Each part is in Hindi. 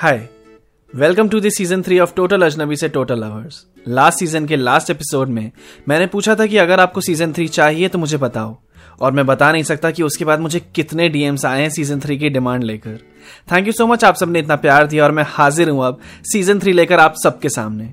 Hi, welcome to the season 3 of total अजनबी से टोटल लवर्स। लास्ट सीजन के लास्ट एपिसोड में मैंने पूछा था कि अगर आपको सीजन 3 चाहिए तो मुझे बताओ, और मैं बता नहीं सकता कि उसके बाद मुझे कितने डीएम्स आए हैं सीजन 3 की डिमांड लेकर। थैंक यू सो मच, आप सबने इतना प्यार दिया और मैं हाजिर हूं अब सीजन 3 लेकर आप सबके सामने।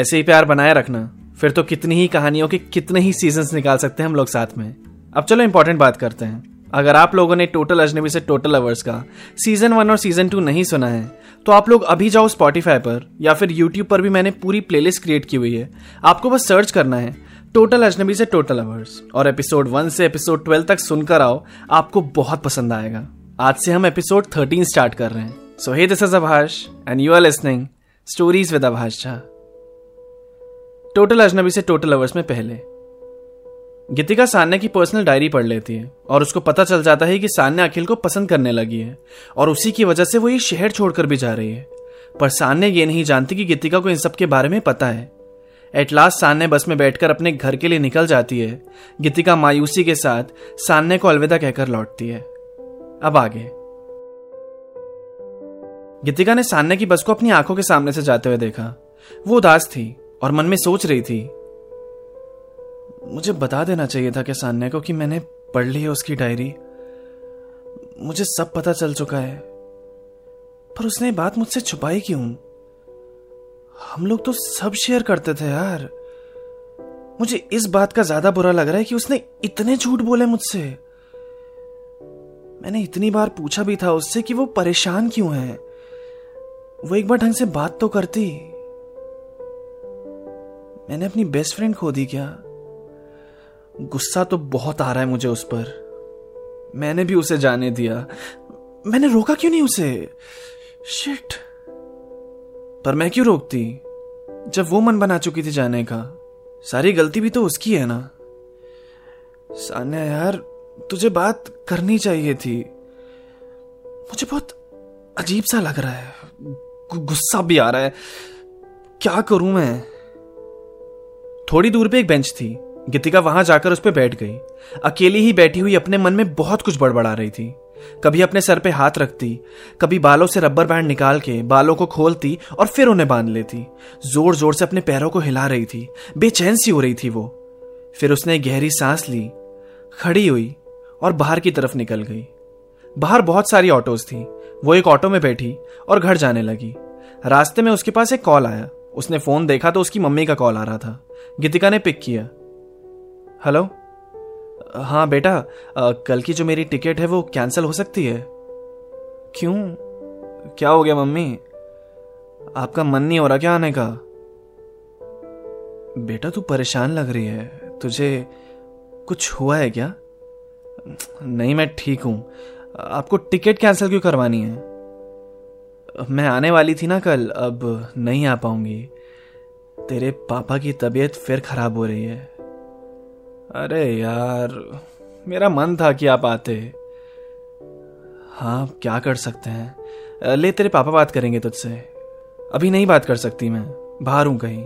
ऐसे ही प्यार बनाए रखना, फिर तो कितनी ही कहानियों के कितने ही सीजन्स निकाल सकते हैं हम लोग साथ में। अब चलो इंपॉर्टेंट बात करते हैं। अगर आप लोगों ने टोटल अजनबी से टोटल लवर्स का सीजन 1 और सीजन 2 नहीं सुना है तो आप लोग अभी जाओ Spotify पर या फिर YouTube पर भी मैंने पूरी प्लेलिस्ट क्रिएट की हुई है। आपको बस सर्च करना है टोटल अजनबी से टोटल लवर्स और एपिसोड 1 से एपिसोड 12 तक सुनकर आओ, आपको बहुत पसंद आएगा। आज से हम एपिसोड 13 स्टार्ट कर रहे हैं। So hey, this is Abhash and you are listening stories with Abhash Jha. Total अजनबी से टोटल लवर्स में पहले गीतिका सान्या की पर्सनल डायरी पढ़ लेती है और उसको पता चल जाता है कि सान्या अखिल को पसंद करने लगी है और उसी की वजह से वो ये शहर छोड़कर भी जा रही है। पर सान्या ये नहीं जानती कि गीतिका को इन सब के बारे में पता है। एट लास्ट सान्या बस में बैठकर अपने घर के लिए निकल जाती है। गीतिका मायूसी के साथ सान्या को अलविदा कहकर लौटती है। अब आगे गीतिका ने सान्या की बस को अपनी आंखों के सामने से जाते हुए देखा। वो उदास थी और मन में सोच रही थी, मुझे बता देना चाहिए था कि सान्या को कि मैंने पढ़ ली है उसकी डायरी, मुझे सब पता चल चुका है, पर उसने बात मुझसे छुपाई क्यों? हम लोग तो सब शेयर करते थे यार। मुझे इस बात का ज्यादा बुरा लग रहा है कि उसने इतने झूठ बोले मुझसे। मैंने इतनी बार पूछा भी था उससे कि वो परेशान क्यों है, वो एक बार ढंग से बात तो करती। मैंने अपनी बेस्ट फ्रेंड खो दी क्या? गुस्सा तो बहुत आ रहा है मुझे उस पर। मैंने भी उसे जाने दिया, मैंने रोका क्यों नहीं उसे? शिट, पर मैं क्यों रोकती जब वो मन बना चुकी थी जाने का? सारी गलती भी तो उसकी है ना। सान्या यार, तुझे बात करनी चाहिए थी। मुझे बहुत अजीब सा लग रहा है, गुस्सा भी आ रहा है, क्या करूं मैं? थोड़ी दूर पे एक बेंच थी, गीतिका वहां जाकर उस पे बैठ गई। अकेली ही बैठी हुई अपने मन में बहुत कुछ बड़बड़ा रही थी। कभी अपने सर पे हाथ रखती, कभी बालों से रबर बैंड निकाल के बालों को खोलती और फिर उन्हें बांध लेती। जोर जोर से अपने पैरों को हिला रही थी, बेचैन सी हो रही थी वो। फिर उसने गहरी सांस ली, खड़ी हुई और बाहर की तरफ निकल गई। बाहर बहुत सारी ऑटोज थी, वो एक ऑटो में बैठी और घर जाने लगी। रास्ते में उसके पास एक कॉल आया। उसने फोन देखा तो उसकी मम्मी का कॉल आ रहा था। गीतिका ने पिक किया। हेलो, हाँ बेटा, कल की जो मेरी टिकट है वो कैंसिल हो सकती है। क्यों, क्या हो गया मम्मी? आपका मन नहीं हो रहा क्या आने का? बेटा तू परेशान लग रही है, तुझे कुछ हुआ है क्या? नहीं, मैं ठीक हूँ। आपको टिकट कैंसिल क्यों करवानी है? मैं आने वाली थी ना कल, अब नहीं आ पाऊँगी। तेरे पापा की तबीयत फिर खराब हो रही है। अरे यार, मेरा मन था कि आप आते। हाँ, क्या कर सकते हैं। ले, तेरे पापा बात करेंगे तुझसे। अभी नहीं बात कर सकती मैं, बाहर हूँ कहीं।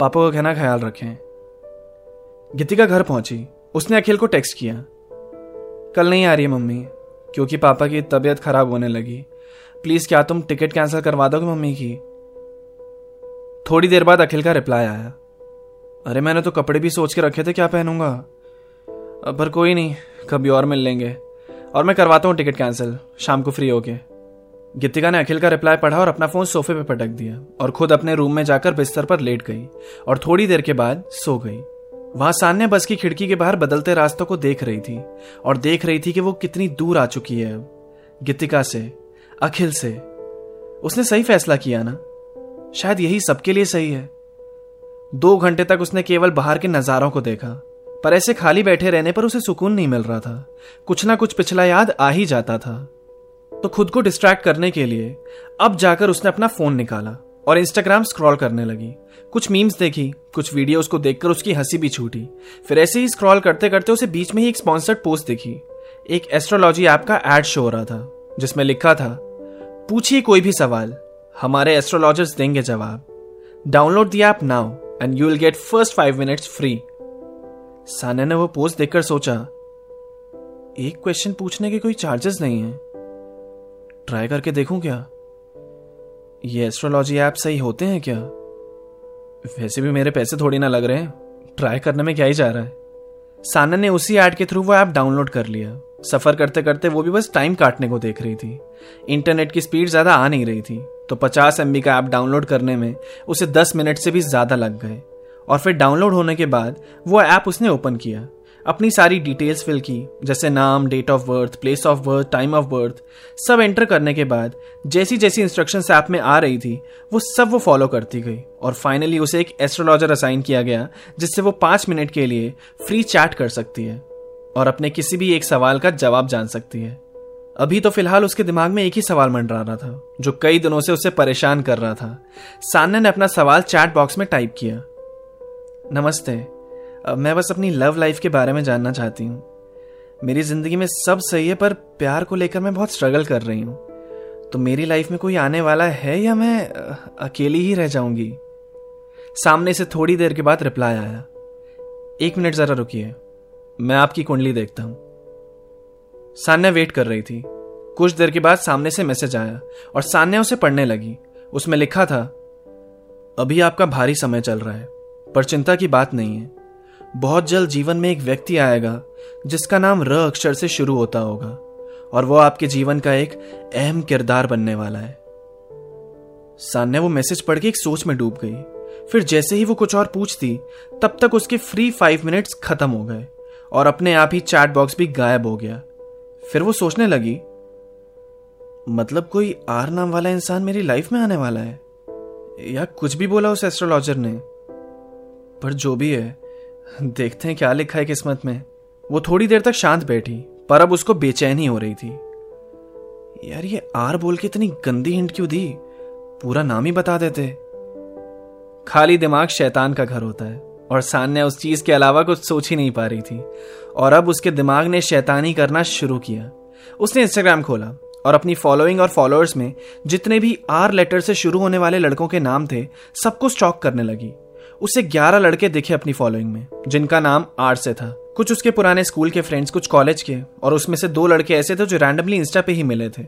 पापा का कहना ख्याल रखें। गीतिका घर पहुंची। उसने अखिल को टेक्स्ट किया, कल नहीं आ रही है मम्मी, क्योंकि पापा की तबीयत खराब होने लगी। प्लीज़ क्या तुम टिकट कैंसिल करवा दोगे मम्मी की? थोड़ी देर बाद अखिल का रिप्लाई आया, अरे मैंने तो कपड़े भी सोच के रखे थे क्या पहनूंगा, पर कोई नहीं, कभी और मिल लेंगे। और मैं करवाता हूँ टिकट कैंसिल शाम को फ्री होके। गीतिका ने अखिल का रिप्लाई पढ़ा और अपना फ़ोन सोफे पे पटक दिया और खुद अपने रूम में जाकर बिस्तर पर लेट गई और थोड़ी देर के बाद सो गई। वहाँ सान्या बस की खिड़की के बाहर बदलते रास्तों को देख रही थी और देख रही थी कि वो कितनी दूर आ चुकी है अब गीतिका से, अखिल से। उसने सही फैसला किया ना, शायद यही सबके लिए सही है। 2 घंटे तक उसने केवल बाहर के नज़ारों को देखा, पर ऐसे खाली बैठे रहने पर उसे सुकून नहीं मिल रहा था। कुछ ना कुछ पिछला याद आ ही जाता था। तो खुद को डिस्ट्रैक्ट करने के लिए अब जाकर उसने अपना फ़ोन निकाला और इंस्टाग्राम स्क्रॉल करने लगी। कुछ मीम्स देखी, कुछ वीडियोस को देखकर उसकी हंसी भी छूटी। फिर ऐसे ही स्क्रॉल करते करते उसे बीच में ही एक स्पॉन्सर्ड पोस्ट दिखी। एक एस्ट्रोलॉजी ऐप का एड शो हो रहा था जिसमें लिखा था, पूछिए कोई भी सवाल, हमारे एस्ट्रोलॉजर्स देंगे जवाब। Download the app now And you will get first 5 minutes free. Sanya ने वो पोस्ट देखकर सोचा, एक क्वेश्चन पूछने के कोई चार्जेस नहीं है, ट्राई करके देखूं क्या? ये एस्ट्रोलॉजी ऐप सही होते हैं क्या? वैसे भी मेरे पैसे थोड़ी ना लग रहे हैं, ट्राई करने में क्या ही जा रहा है। सान्या ने उसी ऐड के थ्रू वो ऐप डाउनलोड कर लिया। सफ़र करते करते वो भी बस टाइम काटने को देख रही थी। इंटरनेट की स्पीड ज़्यादा आ नहीं रही थी, तो 50 MB का ऐप डाउनलोड करने में उसे 10 मिनट से भी ज़्यादा लग गए। और फिर डाउनलोड होने के बाद वो ऐप उसने ओपन किया, अपनी सारी डिटेल्स फिल की, जैसे नाम, date of birth, place of birth, time of birth, सब एंटर करने के बाद जैसी जैसी इंस्ट्रक्शंस ऐप में आ रही थी वो सब वो फॉलो करती गई। और फाइनली उसे एक एस्ट्रोलॉजर असाइन किया गया जिससे वो 5 मिनट के लिए फ्री चैट कर सकती है और अपने किसी भी एक सवाल का जवाब जान सकती है। अभी तो फिलहाल उसके दिमाग में एक ही सवाल मंडरा रहा था जो कई दिनों से उसे परेशान कर रहा था। सान्या ने अपना सवाल चैट बॉक्स में टाइप किया। नमस्ते, मैं बस अपनी लव लाइफ के बारे में जानना चाहती हूँ। मेरी ज़िंदगी में सब सही है पर प्यार को लेकर मैं बहुत स्ट्रगल कर रही हूँ। तो मेरी लाइफ में कोई आने वाला है या मैं अकेली ही रह जाऊँगी? सामने से थोड़ी देर के बाद रिप्लाई आया, 1 मिनट ज़रा रुकिए, मैं आपकी कुंडली देखता हूँ। सान्या वेट कर रही थी। कुछ देर के बाद सामने से मैसेज आया और सान्या उसे पढ़ने लगी। उसमें लिखा था, अभी आपका भारी समय चल रहा है पर चिंता की बात नहीं है। बहुत जल्द जीवन में एक व्यक्ति आएगा जिसका नाम र अक्षर से शुरू होता होगा और वो आपके जीवन का एक अहम किरदार बनने वाला है। सान्या वो मैसेज पढ़ के एक सोच में डूब गई। फिर जैसे ही वो कुछ और पूछती तब तक उसके फ्री 5 मिनट्स खत्म हो गए और अपने आप ही चैट बॉक्स भी गायब हो गया। फिर वो सोचने लगी, मतलब कोई आर नाम वाला इंसान मेरी लाइफ में आने वाला है या कुछ भी बोला उस एस्ट्रोलॉजर ने। पर जो भी है, देखते हैं क्या लिखा है किस्मत में। वो थोड़ी देर तक शांत बैठी पर अब उसको बेचैनी हो रही थी। यार ये आर बोल के इतनी गंदी हिंट क्यों दी, पूरा नाम ही बता देते। खाली दिमाग शैतान का घर होता है और सान्या उस चीज के अलावा कुछ सोच ही नहीं पा रही थी। और अब उसके दिमाग ने शैतानी करना शुरू किया। उसने इंस्टाग्राम खोला और अपनी फॉलोइंग और फॉलोअर्स में जितने भी आर लेटर से शुरू होने वाले लड़कों के नाम थे सबको स्टॉक करने लगी। उसे 11 लड़के दिखे अपनी फॉलोइंग में जिनका नाम आर से था। कुछ उसके पुराने स्कूल के फ्रेंड्स, कुछ कॉलेज के, और उसमें से 2 लड़के ऐसे थे जो रैंडमली इंस्टा पे ही मिले थे।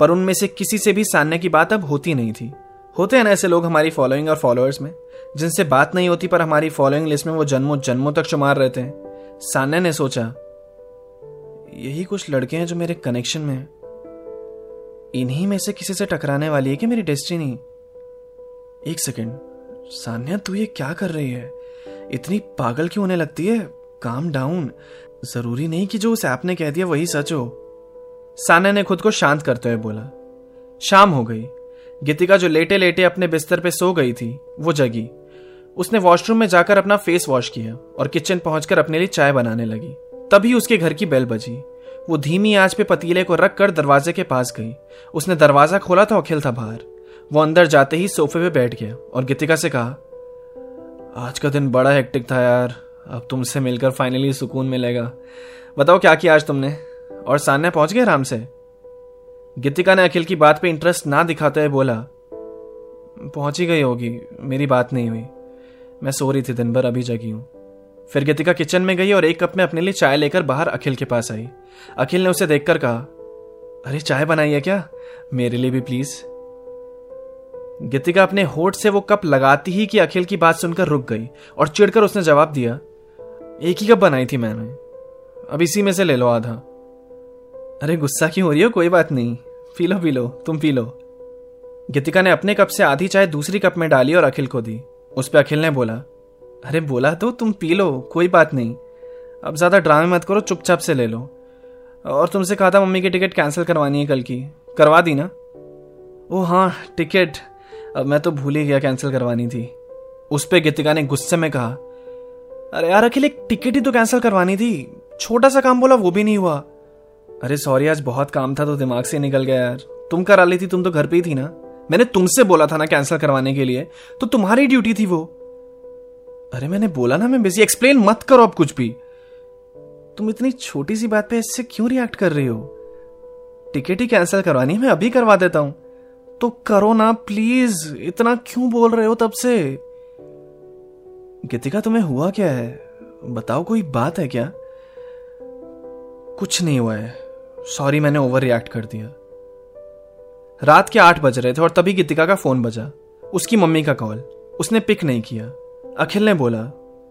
पर उनमें से किसी से भी सान्या की बात अब होती नहीं थी। होते हैं ना ऐसे लोग हमारी फॉलोइंग और फॉलोअर्स में जिनसे बात नहीं होती पर हमारी फॉलोइंग लिस्ट में वो जन्मों जन्मों तक शुमार रहते हैं। सान्या ने सोचा, यही कुछ लड़के हैं जो मेरे कनेक्शन में हैं। इन्हीं में से किसी से टकराने वाली है कि मेरी डेस्टिनी। एक सेकेंड, सान्या तू ये क्या कर रही है? इतनी पागल क्यों होने लगती है? काम डाउन, जरूरी नहीं कि जो उस ऐप ने कह दिया वही सच हो। सान्या ने खुद को शांत करते हुए बोला। शाम हो गई। गीतिका जो लेटे लेटे अपने बिस्तर पे सो गई थी वो जगी। उसने वॉशरूम में जाकर अपना फेस वॉश किया और किचन पहुंचकर अपने लिए चाय बनाने लगी। तभी उसके घर की बेल बजी। वो धीमी आंच पे पतीले को रख कर दरवाजे के पास गई। उसने दरवाजा खोला तो अखिल था बाहर। वो अंदर जाते ही सोफे पे बैठ गया और गीतिका से कहा, आज का दिन बड़ा हेक्टिक था यार, अब तुमसे मिलकर फाइनली सुकून मिलेगा। बताओ क्या किया आज तुमने? और सान्या पहुंच गए आराम से। गीतिका ने अखिल की बात पे इंटरेस्ट ना दिखाते हुए बोला, पहुंच ही गई होगी, मेरी बात नहीं हुई, मैं सो रही थी दिन भर, अभी जगी हूँ। फिर गीतिका किचन में गई और एक कप में अपने लिए चाय लेकर बाहर अखिल के पास आई। अखिल ने उसे देखकर कहा, अरे चाय बनाई है क्या, मेरे लिए भी प्लीज़। गीतिका अपने होठ से वो कप लगाती ही कि अखिल की बात सुनकर रुक गई और चिढ़कर उसने जवाब दिया, एक ही कप बनाई थी मैंने, अब इसी में से ले लो आधा। अरे गुस्सा क्यों हो रही हो, कोई बात नहीं, पी लो तुम पी लो। गीतिका ने अपने कप से आधी चाय दूसरी कप में डाली और अखिल को दी। उस पर अखिल ने बोला, अरे बोला तो तुम पी लो, कोई बात नहीं, अब ज़्यादा ड्रामे मत करो, चुपचाप से ले लो। और तुमसे कहा था मम्मी की टिकट कैंसिल करवानी है कल की, करवा दी ना? ओह हाँ टिकट, अब मैं तो भूल ही गया, कैंसिल करवानी थी। उस पर गीतिका ने गुस्से में कहा, अरे यार अखिल एक टिकट ही तो कैंसिल करवानी थी, छोटा सा काम बोला वो भी नहीं हुआ। अरे सॉरी आज बहुत काम था तो दिमाग से निकल गया यार, तुम करा लेती, तुम तो घर पे ही थी ना, मैंने तुमसे बोला था ना कैंसिल करवाने के लिए, तो तुम्हारी ड्यूटी थी वो। अरे मैंने बोला ना मैं बिजी, एक्सप्लेन मत करो अब कुछ भी। तुम इतनी छोटी सी बात पे इससे क्यों रिएक्ट कर रही हो? टिकट ही कैंसिल करवानी है, मैं अभी करवा देता हूँ, तो करो ना प्लीज, इतना क्यों बोल रहे हो तब से? गीतिका तुम्हें हुआ क्या है, बताओ, कोई बात है क्या? कुछ नहीं हुआ है, सॉरी मैंने ओवर रिएक्ट कर दिया। रात के 8 बज रहे थे और तभी गीतिका का फोन बजा। उसकी मम्मी का कॉल। उसने पिक नहीं किया। अखिल ने बोला,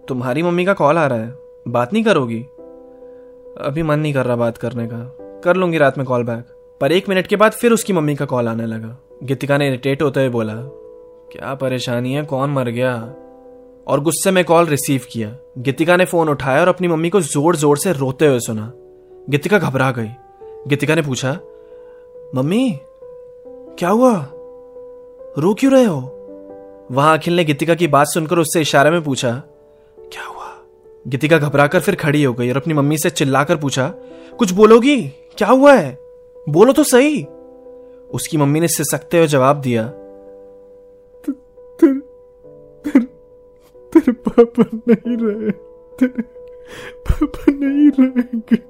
तुम्हारी मम्मी का कॉल आ रहा है, बात नहीं करोगी? अभी मन नहीं कर रहा बात करने का, कर लूंगी रात में कॉल बैक। पर 1 मिनट के बाद फिर उसकी मम्मी का कॉल आने लगा। गीतिका ने इरिटेट होते हुए बोला, क्या परेशानी है, कौन मर गया? और गुस्से में कॉल रिसीव किया। गीतिका ने फोन उठाया और अपनी मम्मी को जोर जोर से रोते हुए सुना। गीतिका घबरा गई। गीतिका ने पूछा, मम्मी क्या हुआ, रो क्यों रहे हो? वहां अखिल ने गीतिका की बात सुनकर उससे इशारे में पूछा, क्या हुआ? गीतिका घबराकर फिर खड़ी हो गई और अपनी मम्मी से चिल्लाकर पूछा, कुछ बोलोगी? क्या हुआ है, बोलो तो सही। उसकी मम्मी ने सिसकते हुए जवाब दिया, तेरे पापा नहीं रहे, तेरे पापा नहीं रहेंगे।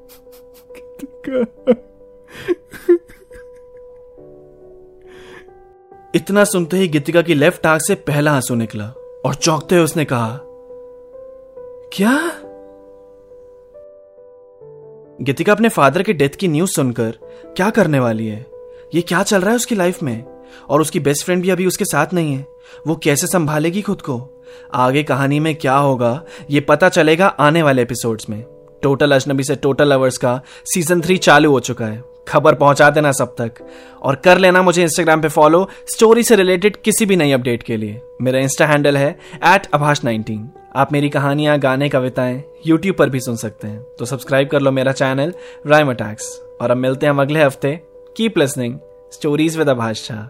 इतना सुनते ही गीतिका की लेफ्ट आंख से पहला आंसू निकला और चौंकते हुए उसने कहा, क्या? गीतिका अपने फादर के डेथ की न्यूज सुनकर क्या करने वाली है, ये क्या चल रहा है उसकी लाइफ में, और उसकी बेस्ट फ्रेंड भी अभी उसके साथ नहीं है, वो कैसे संभालेगी खुद को? आगे कहानी में क्या होगा ये पता चलेगा आने वाले एपिसोड्स में। टोटल अजनबी से टोटल लवर्स का सीजन 3 चालू हो चुका है। खबर पहुंचा देना सब तक, और कर लेना मुझे इंस्टाग्राम पे फॉलो स्टोरी से रिलेटेड किसी भी नई अपडेट के लिए। मेरा इंस्टा हैंडल है @abhash19। आप मेरी कहानियां, गाने, कविताएं YouTube पर भी सुन सकते हैं। तो सब्सक्राइब कर लो मेरा चैनल राइम अटैक्स। और अब मिलते हैं हम अगले हफ्ते। Keep listening stories with Abhash Jha.